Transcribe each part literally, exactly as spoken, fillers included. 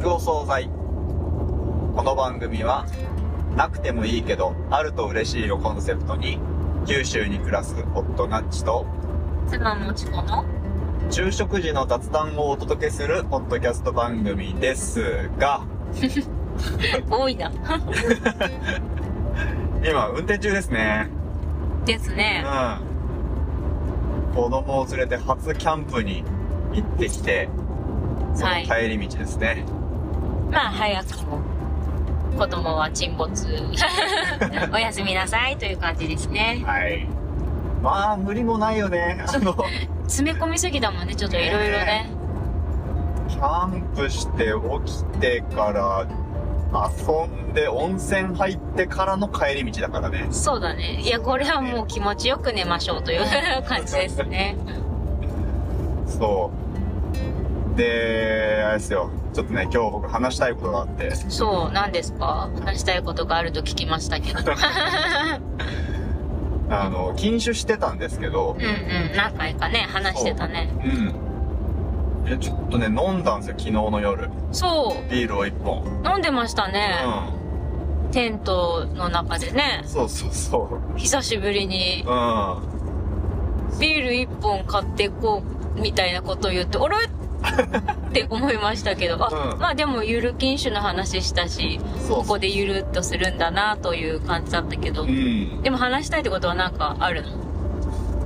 福お惣菜。この番組はなくてもいいけどあると嬉しいをコンセプトに、九州に暮らす夫なっちと妻もちこの昼食時の雑談をお届けするポッドキャスト番組ですが多いな今運転中ですねですね、うん、子供を連れて初キャンプに行ってきて、その帰り道ですね、はい、まあ早くも子供は沈没おやすみなさいという感じですね。はい、まあ無理もないよねあの詰め込みすぎだもんね、ちょっといろいろね。キャンプして起きてから遊んで温泉入ってからの帰り道だからね。そうだね。いや、これはもう気持ちよく寝ましょうという感じですねそうで、あれですよ、ちょっとね、今日僕話したいことがあって。そうなんですか。話したいことがあると聞きましたけどあの禁酒してたんですけど、うんうん、何回かね話してたね。 う, うんいやちょっとね飲んだんですよ、昨日の夜。そうビールをいっぽん飲んでましたね、うん、テントの中でね。そうそうそう、久しぶりに、うん、ビールいっぽん買ってこうみたいなことを言って、あれって思いましたけど、あ、うん、まあでもゆる禁酒の話したし、ここでゆるっとするんだなという感じだったけど、うん、でも話したいってことはなんかあるの？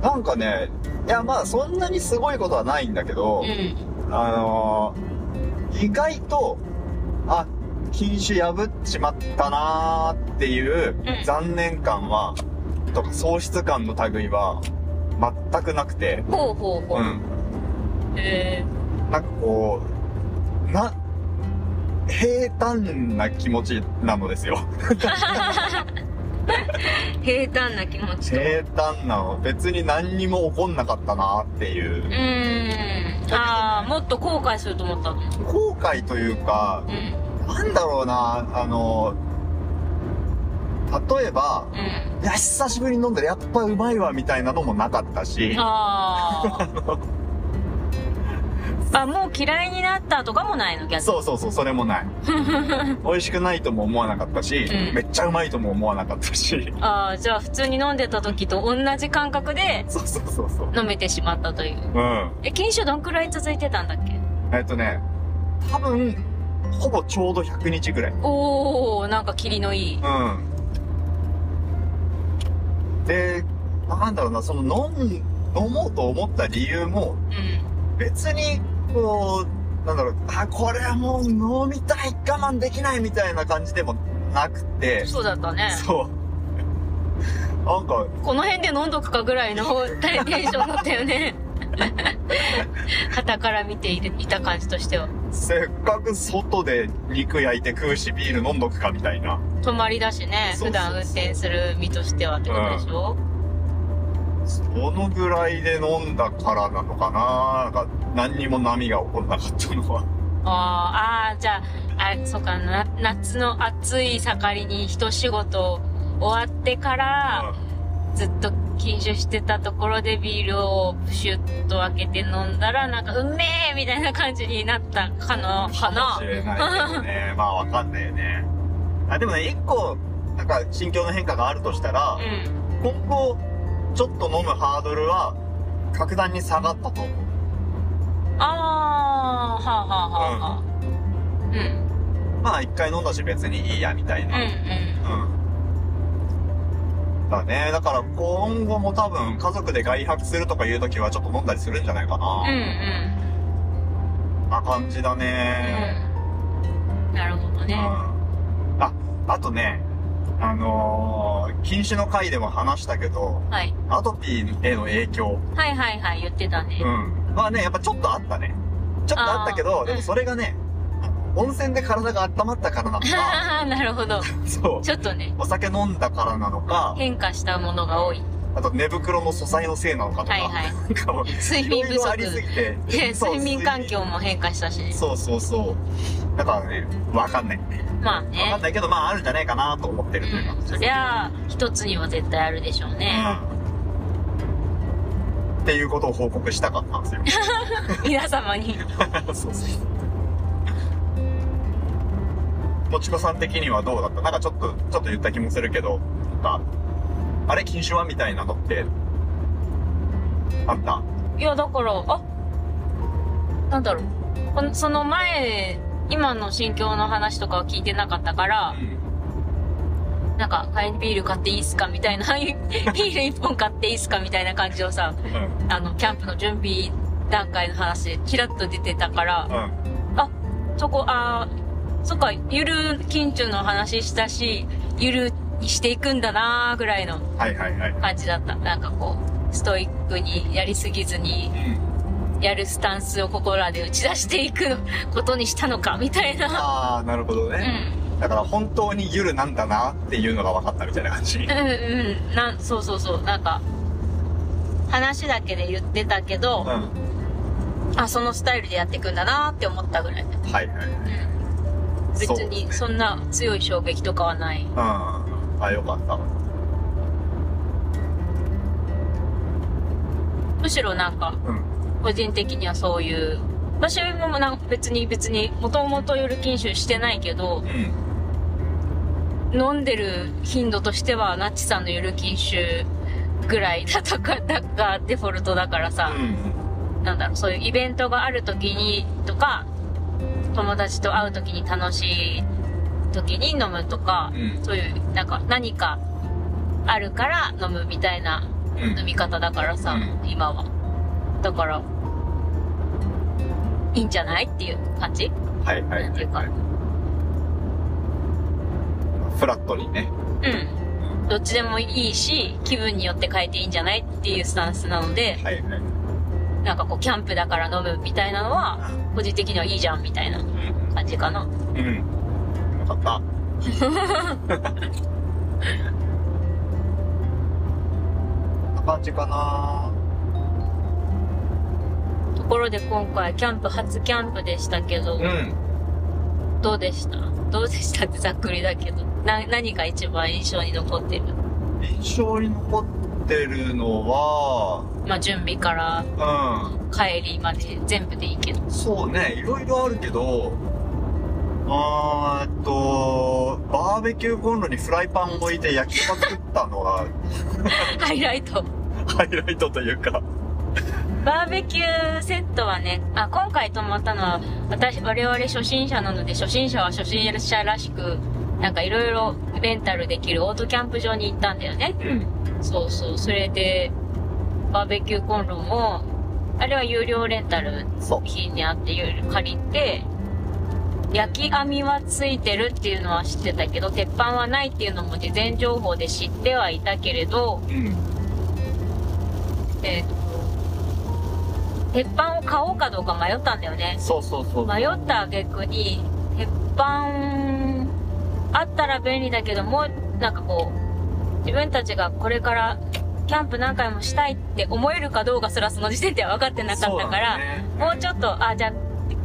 なんかね、いやまあそんなにすごいことはないんだけど、うん、あのー、意外とあ禁酒破っちまったなーっていう残念感は、うん、とか喪失感の類は全くなくて、ほうほうほう、うん、えーなんかこうな平坦な気持ちなのですよ平坦な気持ちと平坦なの、別に何にも起こんなかったなっていう。うーん、ああ、もっと後悔すると思ったの。後悔というか、うん、なんだろうな、あの例えば、うん、いや久しぶりに飲んだらやっぱうまいわみたいなのもなかったし、あーあ、もう嫌いになったとかもないの？逆に。そうそうそう、それもない美味しくないとも思わなかったし、うん、めっちゃうまいとも思わなかったし、ああ、じゃあ普通に飲んでた時と同じ感覚でそうそうそうそう飲めてしまったという。うん、え、禁酒どんくらい続いてたんだっけ？えっとね、多分ほぼちょうどひゃくにちぐらい。おお、なんかキリのいい。うんで、なんだろうな、その 飲, 飲もうと思った理由も、うん、別にこうなんだろう、あ、これはもう飲みたい、我慢できないみたいな感じでもなくて。そうだったね。そうなんかこの辺で飲んどくかぐらいのテンションだったよね旗から見ていた感じとしては。せっかく外で肉焼いて食うし、ビール飲んどくかみたいな。泊まりだしね、普段運転する身としてはってことでしょ、うん。そのぐらいで飲んだからなのかな、なんか何にも波が起こらなかったのは。ああ、じゃあ、あ、そうかな、夏の暑い盛りに一仕事終わってから、うん、ずっと禁酒してたところでビールをプシュッと開けて飲んだら、なんかうめえみたいな感じになったかな。かもしれないけどねまあわかんないよね。あ、でもね、一個なんか心境の変化があるとしたら、うん、今後ちょっと飲むハードルは格段に下がったと思う。あー、はあはあはあ、うん、うん、まあ一回飲んだし別にいいやみたいな。うんうん、うん、だね。だから今後も多分家族で外泊するとかいう時はちょっと飲んだりするんじゃないかな。うんうん、な感じだね。うん、なるほどね。うん、あ、あとね、あのー、禁酒の回でも話したけど、はい、アトピーへの影響。はいはいはい、言ってたね。うん。まあね、やっぱちょっとあったね。ちょっとあったけど、でもそれがね、うん、温泉で体が温まったからなのか。なるほど。そう。ちょっとね。お酒飲んだからなのか。変化したものが多い。あと寝袋の素材のせいなのかとか。はいはい。なんかもう睡眠不足。ありすぎて。睡眠環境も変化したしね。そうそうそう。だからね、わかんない。まあね、分かんないけど、まああるんじゃないかなと思ってるという感じです、うん、そりゃあ一つには絶対あるでしょうね、うん、っていうことを報告したかったんですよ皆様にそうそうとちこさん的にはどうだった？なんかちょっと、ちょっと言った気もするけど、なんか、あれ禁止はみたいなのって、あった？いや、だから、あ、なんだろう。この、その前、今の心境の話とかは聞いてなかったから、うん、なんか、帰りビール買っていいっすかみたいな、ビール一本買っていいっすかみたいな感じをさ、うん、あの、キャンプの準備段階の話でキラッと出てたから、うん、あ、そこ、あー、そっか、ゆる緊張の話したし、ゆるにしていくんだなーぐらいの感じだった。なんかこう、ストイックにやりすぎずに、やるスタンスをここらで打ち出していくことにしたのか、みたいな。ああ、なるほどね。うん、だから本当にゆるなんだなっていうのが分かったみたいな感じ。うんうん。なん、そうそうそう。なんか、話だけで言ってたけど、うん、あ、そのスタイルでやっていくんだなーって思ったぐらい。はいはいはい。うん、別にそんな強い衝撃とかはない。うん。あ、よかった。むしろなんか、個人的にはそういう、私もなんか別に別に、もともと夜禁酒してないけど、うん、飲んでる頻度としては、ナッチさんの夜禁酒ぐらいだったか、だがデフォルトだからさ、うん、なんだろう、そういうイベントがある時にとか、友達と会う時に楽しい時に飲むとか、うん、そういうなんか何かあるから飲むみたいな飲み方だからさ、うん、今はだからいいんじゃないっていう感じ。はいはいはい、っていうかフラットにね、うん、どっちでもいいし気分によって変えていいんじゃないっていうスタンスなので、はいはい、なんかこうキャンプだから飲むみたいなのは個人的にはいいじゃんみたいな感じかな。うん、うん、よかったこんな感じかな。ところで今回キャンプ初キャンプでしたけど、うん、どうでしたどうでしたってざっくりだけど、な何が一番印象に残ってる？印象に残っててるのは、まあ準備から帰りまで全部でいいけど、うん、そうね、いろいろあるけど、あーっとバーベキューコンロにフライパン置いて焼きそば作ったのがハイライトハイライトというかバーベキューセットはね、あ、今回泊まったのは私我々初心者なので、初心者は初心者らしくなんかいろいろレンタルできるオートキャンプ場に行ったんだよね。うん、そうそう、それでバーベキューコンロもあれは有料レンタル品にあって借りて、焼き網はついてるっていうのは知ってたけど鉄板はないっていうのも事前情報で知ってはいたけれど、うん、えっと鉄板を買おうかどうか迷ったんだよね。そうそうそう、迷った挙句に鉄板あったら便利だけども、なんかこう自分たちがこれからキャンプ何回もしたいって思えるかどうかすらその時点では分かってなかったから、ね、もうちょっと、あ、じゃあ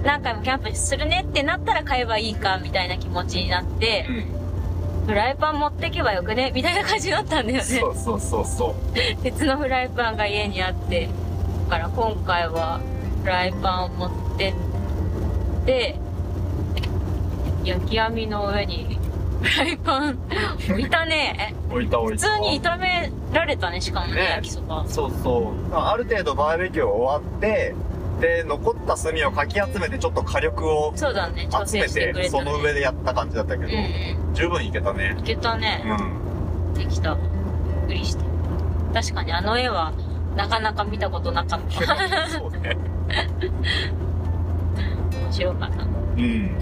何回もキャンプするねってなったら買えばいいかみたいな気持ちになって、うん、フライパン持ってけばよくねみたいな感じだったんだよね。そうそうそうそう別のフライパンが家にあって、だから今回はフライパンを持ってって焼き網の上にフライパン置いたね置いた置いた、普通に炒められたね、しかもね、ね、焼きそば。そうそう、ある程度バーベキュー終わって、で残った炭をかき集めてちょっと火力を集めて、 そうだね、調整してくれたね、その上でやった感じだったけど、うん、十分いけたね。いけたね、うん、できた。びっくりした。確かにあの絵はなかなか見たことなかったそうね面白かった。うん、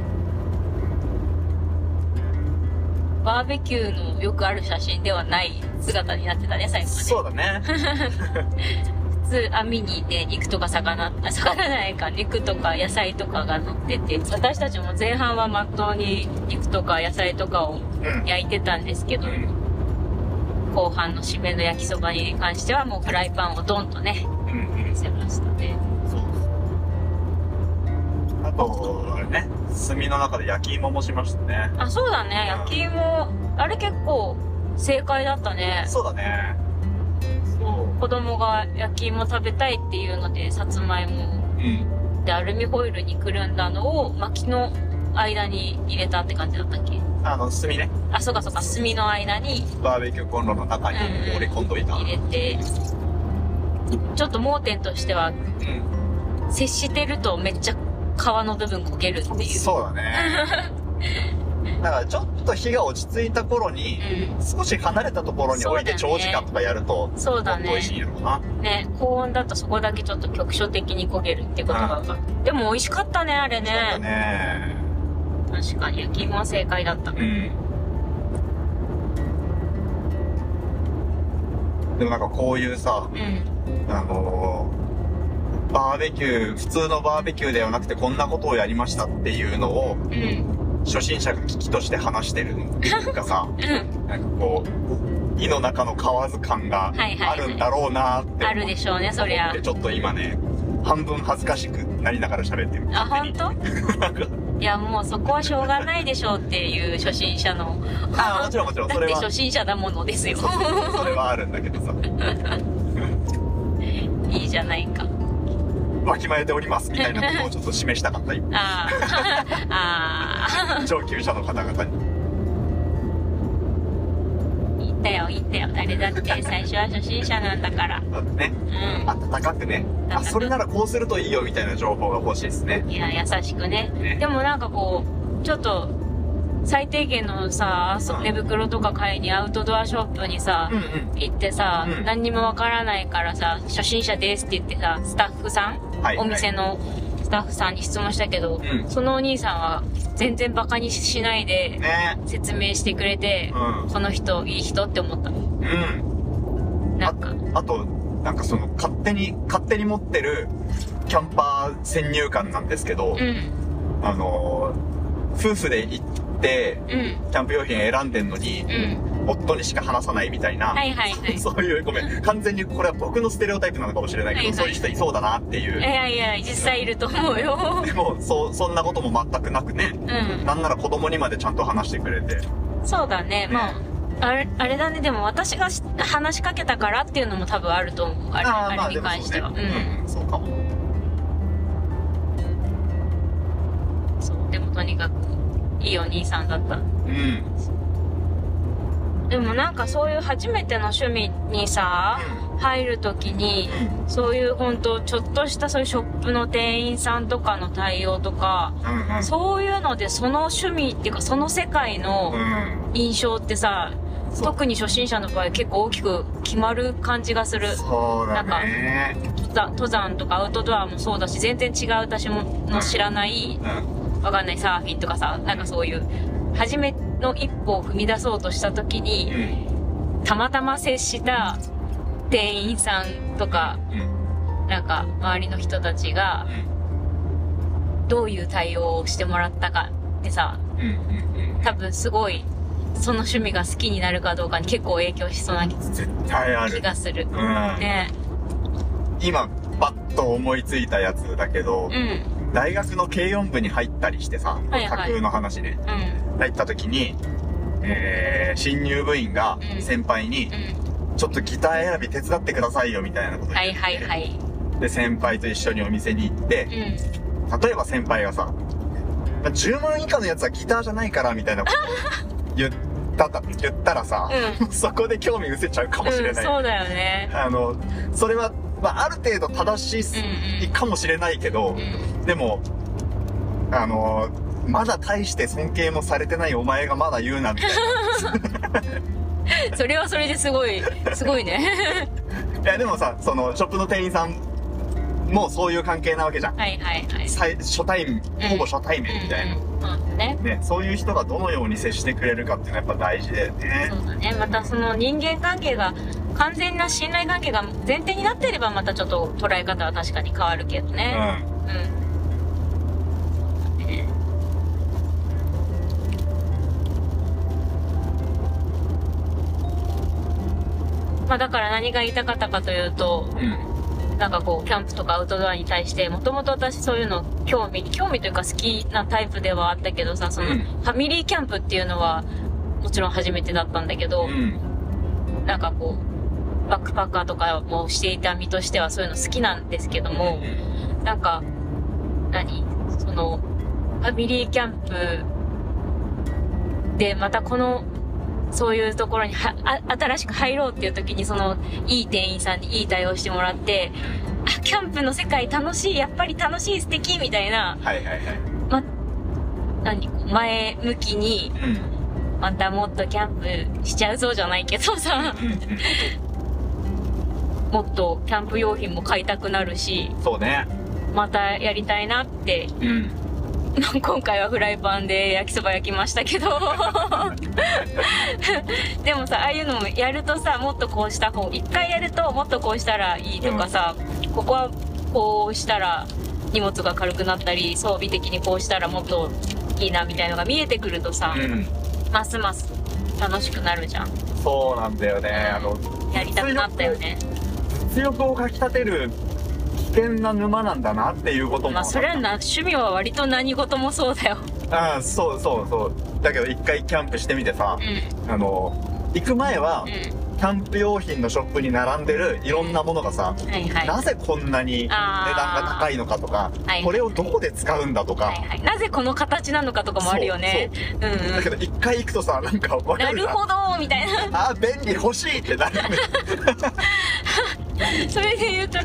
バーベキューのよくある写真ではない姿になってたね、最後まで。そうだね普通網にいて肉とか魚、魚ないか、肉とか野菜とかが乗ってて、私たちも前半はまっとうに肉とか野菜とかを焼いてたんですけど、うん、後半の締めの焼きそばに関してはもうフライパンをドンとね、うん、見せましたね。そうそう、あとね、炭の中で焼き芋もしましたね。あ、そうだね、焼き芋、あれ結構正解だったね。そうだね、そう子供が焼き芋食べたいっていうのでさつまいもでアルミホイルにくるんだのを薪の間に入れたって感じだったっけ？あの炭ね。あ、そうかそうか、炭の間にバーベキューコンロの中に放り込んどいた、うん、入れて、ちょっと盲点としては、うん、接してるとめっちゃ皮の部分焦げるっていう。そうだね。だからちょっと火が落ち着いた頃に、うん、少し離れたところに置いて長時間とかやると、そうだね、美味しいのかな。ね、高温だとそこだけちょっと局所的に焦げるってことが分かる。うん、でも美味しかったね、あれね。美味しかったね。確かに焼き芋は正解だった。うん。でもなんかこういうさ、うん、あのー。バーベキュー、普通のバーベキューではなくてこんなことをやりましたっていうのを、うん、初心者が聞きとして話してるのがさ、うん、なんかこう胃の中の蛙感があるんだろうなーって、はいはいはい、あるでしょうね、そりゃ。ちょっと今ね、半分恥ずかしくなりながら喋ってる。あ、本当？いや、もうそこはしょうがないでしょうっていう初心者の。あ、もちろんもちろん、それは。だって初心者なものですよ。そうそうそう、それはあるんだけどさ。いいじゃないか。わきまえておりますみたいなことをちょっと示したかった今。ああ上級者の方々に。言ったよ言ったよ、誰だって最初は初心者なんだから。だってね、うん、温かくね、あ、それならこうするといいよみたいな情報が欲しいですね。いや、優しく ね, ねでもなんかこうちょっと最低限のさ、寝袋とか買いにアウトドアショップにさ、うんうん、行ってさ、うん、何にもわからないからさ、初心者ですって言ってさ、スタッフさん、はい、お店のスタッフさんに質問したけど、うん、そのお兄さんは全然バカにしないで説明してくれて、ね、うん、この人いい人って思った。うん。なんか あ, あとなんかその勝手に勝手に持ってるキャンパー先入観なんですけど、うん、あの夫婦で行ってで、うん、キャンプ用品選んでんのに、うん、夫にしか話さないみたいな、そういう、ごめん、完全にこれは僕のステレオタイプなのかもしれないけど、はいはい、そういう人いそうだなっていう。いやいや、実際いると思うよ。でもそ、そんなことも全くなくね、うん、なんなら子供にまでちゃんと話してくれて。そうだね、ね、まああれ、あれだね、でも私が話しかけたからっていうのも多分あると思う、あれ、あー、まあ、あれに関しては。でもそうね。うん、うん、そうかも。そう、でもとにかくいいお兄さんだった。うん、でもなんかそういう初めての趣味にさ、うん、入るときに、うん、そういう本当ちょっとしたそういうショップの店員さんとかの対応とか、うんうん、そういうのでその趣味っていうかその世界の印象ってさ、うん、特に初心者の場合結構大きく決まる感じがする。そうだね。なんか登山とかアウトドアもそうだし、全然違う私の知らない、うんうん、わかんないサーフィンとかさ、なんかそういう初めの一歩を踏み出そうとした時に、うん、たまたま接した店員さんとか、うん、なんか周りの人たちがどういう対応をしてもらったかってさ、多分すごいその趣味が好きになるかどうかに結構影響しそうな気がする、うん、ね。今パッと思いついたやつだけど、うん、大学の軽音部に入ったりしてさ、架空の話ね、うん、入った時に、えー、新入部員が先輩に、うん、ちょっとギター選び手伝ってくださいよみたいなこと言って、はいはいはい、で先輩と一緒にお店に行って、うん、例えば先輩がさ、じゅうまん以下のやつはギターじゃないからみたいなこと言ったた言ったらさ、うん、そこで興味失せちゃうかもしれない、うん、そうだよね。あのそれは、まあ、ある程度正しいかもしれないけど、うんうん、でも、あのー、まだ大して尊敬もされてないお前がまだ言うなみたいな。それはそれですごい、すごいね。いやでもさ、そのショップの店員さんもそういう関係なわけじゃん。はいはいはい。初対面、ほぼ初対面みたいな。ね、そういう人がどのように接してくれるかっていうのはやっぱ大事だよね。そうだね。またその人間関係が、完全な信頼関係が前提になっていればまたちょっと捉え方は確かに変わるけどね。うん。うん、まあだから何が言いたかったかというと、うん、なんかこうキャンプとかアウトドアに対してもともと私そういうの興味興味というか好きなタイプではあったけどさ、そのファミリーキャンプっていうのはもちろん初めてだったんだけど、うん、なんかこうバックパッカーとかもしていた身としてはそういうの好きなんですけども、うん、なんか何そのフファミリーキャンプでまたこのそういうところには新しく入ろうっていう時にそのいい店員さんにいい対応してもらって、あキャンプの世界楽しい、やっぱり楽しい、素敵みたいな、はいはいはい、ま、何前向きに、うん、またもっとキャンプしちゃうそうじゃないけどさもっとキャンプ用品も買いたくなるし、そうね、またやりたいなって、うん、今回はフライパンで焼きそば焼きましたけどでもさ、ああいうのもやるとさ、もっとこうした方、一回やるともっとこうしたらいいとかさ、うん、ここはこうしたら荷物が軽くなったり、装備的にこうしたらもっといいなみたいのが見えてくるとさ、うん、ますます楽しくなるじゃん。そうなんだよね、あのやりたくなったよね。実力をかきたてる危険な沼なんだなっていうことも、まあそれはな、趣味は割と何事もそうだよ。ああそうそうそう。だけど一回キャンプしてみてさ、うん、あの行く前は、うん、キャンプ用品のショップに並んでるいろんなものがさ、うんはいはい、なぜこんなに値段が高いのかとか、これをどこで使うんだとか、はいはいはい、なぜこの形なのかとかもあるよね。そうそう、うんうん、だけど一回行くとさ、なんか分かるな、なるほどみたいなあ便利欲しいってなるそれでいうと、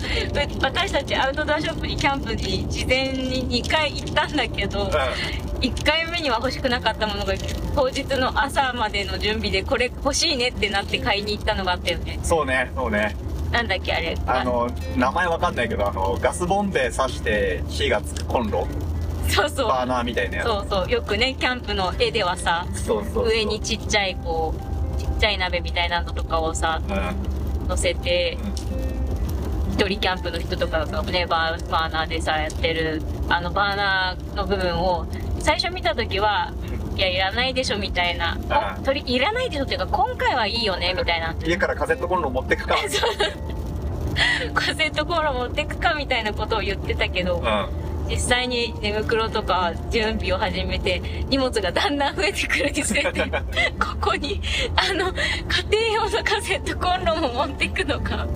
私たちアウトドアショップにキャンプに事前ににかい行ったんだけど、うん、いっかいめには欲しくなかったものが当日の朝までの準備でこれ欲しいねってなって買いに行ったのがあったよね。そうねそうね。なんだっけあれ、あの名前わかんないけど、あのガスボンベ刺して火がつくコンロ、そうそうバーナーみたいなやつ。そうそう、よくねキャンプの絵ではさ、そうそうそう、上にちっちゃいこうちっちゃい鍋みたいなのとかをさ、うん、乗せて、うん、一人キャンプの人とかがね、バーナーでさやってる、あのバーナーの部分を最初見た時はいやいらないでしょみたいな、うん、鳥いらないでしょっていうか今回はいいよねみたいな、家からカセットコンロ持ってくかカセットコンロ持ってくかみたいなことを言ってたけど、うん、実際に寝袋とか準備を始めて荷物がだんだん増えてくるにつれてここにあの家庭用のカセットコンロも持ってくのか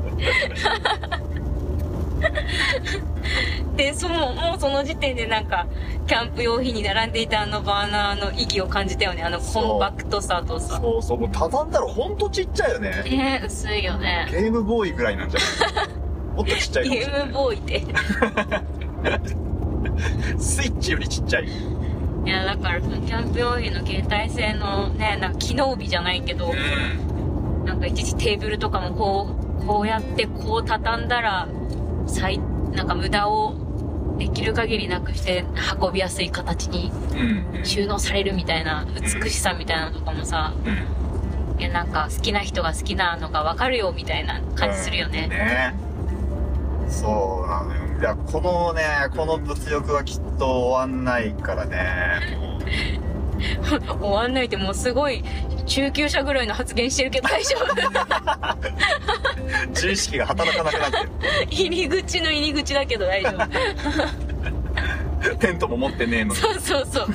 でそのもうその時点でなんかキャンプ用品に並んでいたあのバーナーの意義を感じたよね。あのコンパクトさとさ、そうそう、もう畳んだらほんとちっちゃいよね。ねえ薄いよね。ゲームボーイぐらいなんじゃないもっとちっちゃいかもしれない。ゲームボーイってスイッチよりちっちゃい。いやだからキャンプ用品の携帯性のね、なんか機能美じゃないけど、うん、なんか一時テーブルとかもこうこうやってこう畳んだらなんか無駄をできる限りなくして運びやすい形に収納されるみたいな美しさみたいなのとかもさ、いやなんか好きな人が好きなのが分かるよみたいな感じするよね。うん、ねそうなのよ。いやこのねこの物欲はきっと終わんないからね終わんないってもうすごい中級者ぐらいの発言してるけど大丈夫自意識が働かなくなってる入り口の入り口だけど大丈夫テントも持ってねえの。そうそうそう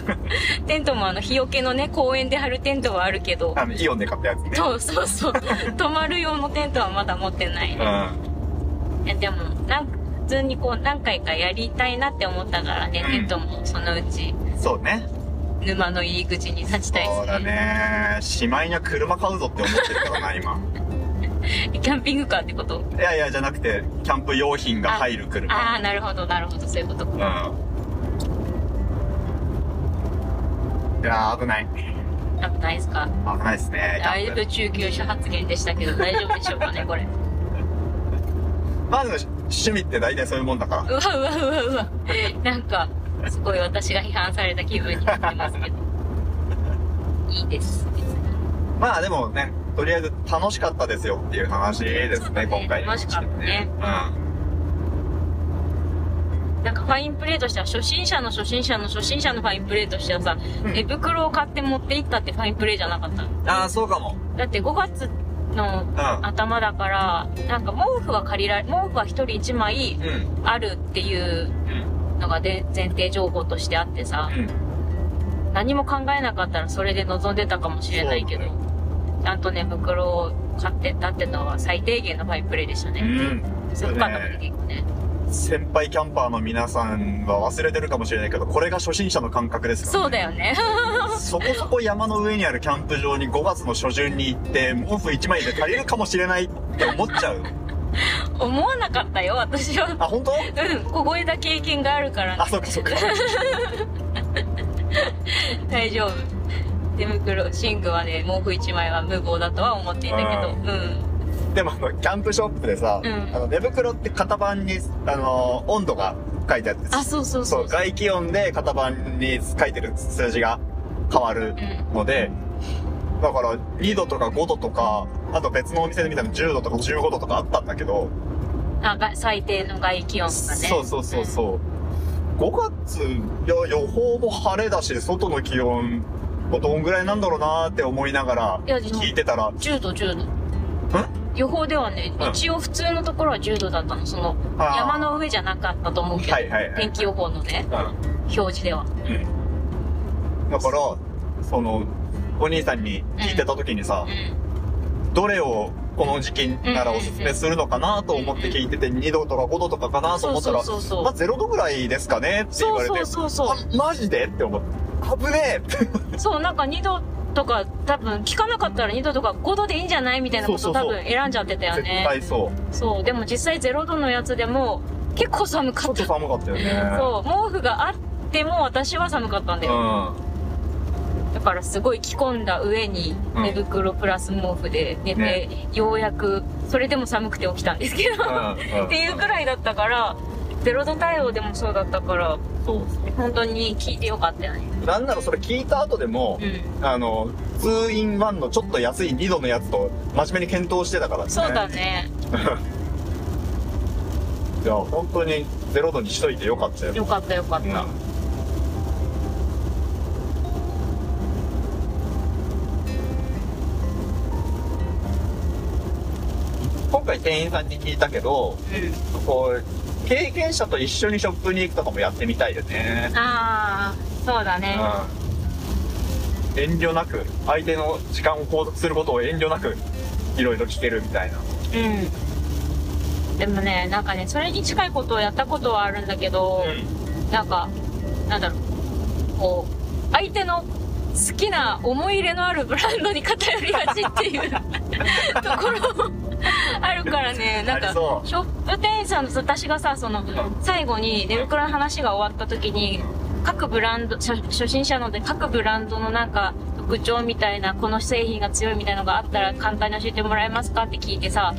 テントもあの日よけのね公園で張るテントはあるけど、あのイオンで買ったやつね。そうそうそう泊まる用のテントはまだ持ってないね、うん、いやでもなんか普通にこう何回かやりたいなって思ったからね、うん、テントもそのうちそうね沼の入り口に立ちたいですね。そうだね。しまいには車買うぞって思ってるからな今キャンピングカーってこと？いやいやじゃなくてキャンプ用品が入る車。ああなるほどなるほど、そういうことか。うん、いや危ない危ないですか。危ないですね。だいぶ中級者発言でしたけど大丈夫でしょうかねこれまあでも趣味って大体そういうもんだから。うわうわうわうわなんかすごい私が批判された気分になってますけどいいです別に。まあでもねとりあえず楽しかったですよっていう話ですね、今回。楽しかったね、うん、なんかファインプレーとしては初心者の初心者の初心者のファインプレーとしてはさ、うん、寝袋を買って持って行ったってファインプレーじゃなかったの？ああそうかも。だってごがつの頭だから、うん、なんか毛布は借りられ毛布はひとりいちまいあるっていう、うんうんのがで前提情報としてあってさ、うん、何も考えなかったらそれで臨んでたかもしれないけど、ね、ちゃんとね袋を買ってたってのは最低限のファインプレーでしたね。うん、すごかったね。先輩キャンパーの皆さんは忘れてるかもしれないけど、これが初心者の感覚ですからね。そうだよね。そこそこ山の上にあるキャンプ場にごがつの初旬に行って毛布いちまいで借りるかもしれないって思っちゃう。思わなかったよ私は。あ、本当？うん、凍えた経験があるからね。あ、そっかそっか。大丈夫。手袋、寝具はね、毛布いちまいは無効だとは思っていたけど、うん。でもあのキャンプショップでさ、うん、あの寝袋って型番にあの温度が書いてあって、あ、そうそうそうそう、外気温で型番に書いてる数字が変わるので、うん、だからにどとかごどとか、あと別のお店で見たらじゅうどとかじゅうごどとかあったんだけど、あ、が最低の外気温とかね。そうそうそうそう、うん、ごがつ、いや予報も晴れだし、外の気温もどんぐらいなんだろうなーって思いながら聞いてたらじゅうど、じゅうどん予報ではね、うん、一応普通のところはじゅうどだったの。その山の上じゃなかったと思うけど、はいはいはい、天気予報のね、うん、表示では、うん、だからそのお兄さんに聞いてた時にさ、うん、どれをこの時期ならおすすめするのかなと思って聞いてて、にどとかごどとかかなと思ったら、まあぜろどぐらいですかねって言われて、そうそうそうそう、マジでって思って、危ねえ。そうなんかにどとか多分聞かなかったらにどとかごどでいいんじゃないみたいなこと多分選んじゃってたよね。絶対そう。そうでも実際ぜろどのやつでも結構寒かった。ちょっと寒かったよね。そう毛布があっても私は寒かったんだよ。うん、だからすごい着込んだ上に寝袋プラス毛布で寝て、ね、ようやくそれでも寒くて起きたんですけど、うん、っていうくらいだったから。ぜろど対応でもそうだったから、そうですね、本当に聞いてよかったよね。なんならそれ聞いた後でも、うん、あのツーインワンのちょっと安いにどのやつと真面目に検討してたからね。そうだね。いや本当にぜろどにしといてよかったよ。よかったよかった、うん、今回店員さんに聞いたけど、うん、こう経験者と一緒にショップに行くとかもやってみたいよね。ああ、そうだね、うん、遠慮なく相手の時間を拘束することを遠慮なくいろいろ聞けるみたいな。うんでもね、なんかね、それに近いことをやったことはあるんだけど、うん、なんかなんだろう、こう相手の好きな思い入れのあるブランドに偏りがちっていうところあるからね。なんかショップ店員さんの、私がさ、その最後に寝袋の話が終わった時に各ブランド、初心者ので各ブランドのなんか特徴みたいな、この製品が強いみたいなのがあったら簡単に教えてもらえますかって聞いてさ、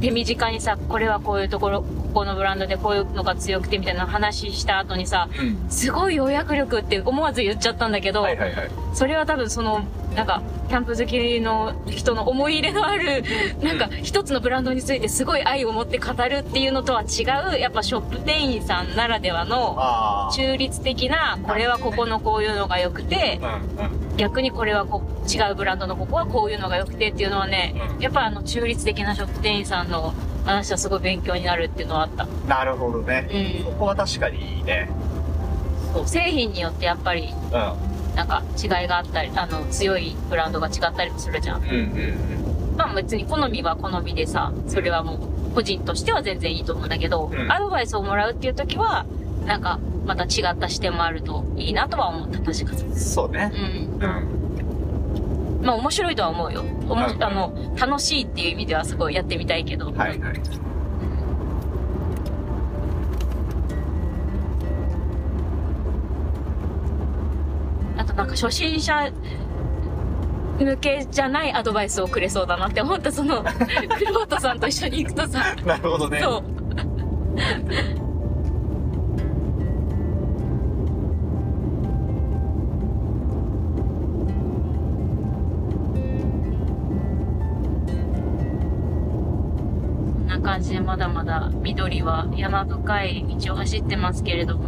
手短にさ、これはこういうところ、ここのブランドでこういうのが強くてみたいな話した後にさ、うん、すごい要約力って思わず言っちゃったんだけど、はいはいはい、それは多分そのなんかキャンプ好きの人の思い入れのあるなんか一つのブランドについてすごい愛を持って語るっていうのとは違う、やっぱショップ店員さんならではの中立的な、これはここのこういうのが良くて、逆にこれはこう違うブランドのここはこういうのが良くてっていうのはね、やっぱあの中立的なショップ店員さんの話はすごい勉強になるっていうのはあった。なるほどね、うん、そこは確かにいいね。そう製品によってやっぱり、うん、なんか違いがあったり、あの強いブランドが違ったりもするじゃん、うんうんうん、まあ別に好みは好みでさ、それはもう個人としては全然いいと思うんだけど、うん、アドバイスをもらうっていう時はなんかまた違った視点もあるといいなとは思った。確かにそうね、うん、うんまあ面白いとは思うよ。おもし、うん、あの楽しいっていう意味ではすごいやってみたいけど。はいはい。あとなんか初心者向けじゃないアドバイスをくれそうだなって思った。そのクロートさんと一緒に行くとさ。なるほどね。そう。感じでまだまだ緑は山深い道を走ってますけれども、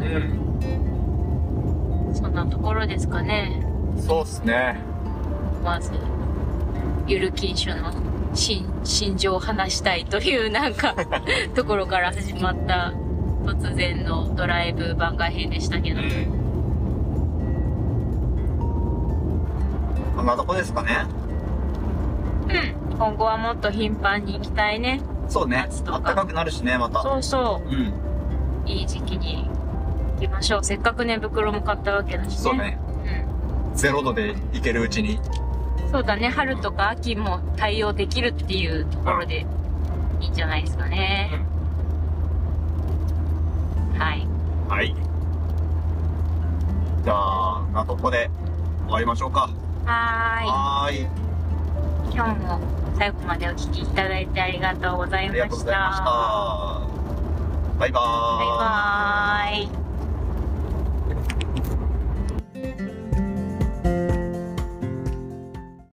うん、そんなところですかね。そうっすね。まずゆる禁酒の心情を話したいというなんかところから始まった突然のドライブ番外編でしたけど、うん、こんなとこですかね。うん、今後はもっと頻繁に行きたいね。そうね、あったかくなるしね、また。そうそう、うん、いい時期に行きましょう。せっかく寝袋も買ったわけだしね。そうね、うん、ゼロどで行けるうちに。そうだね、春とか秋も対応できるっていうところでいいんじゃないですかね、うん、はいはい、じゃあなんとここで終わりましょうか。はーい、 はーい、今日も最後までお聞きいただいてありがとうございました。ありがとうございました。バイバーイ、バイバーイ。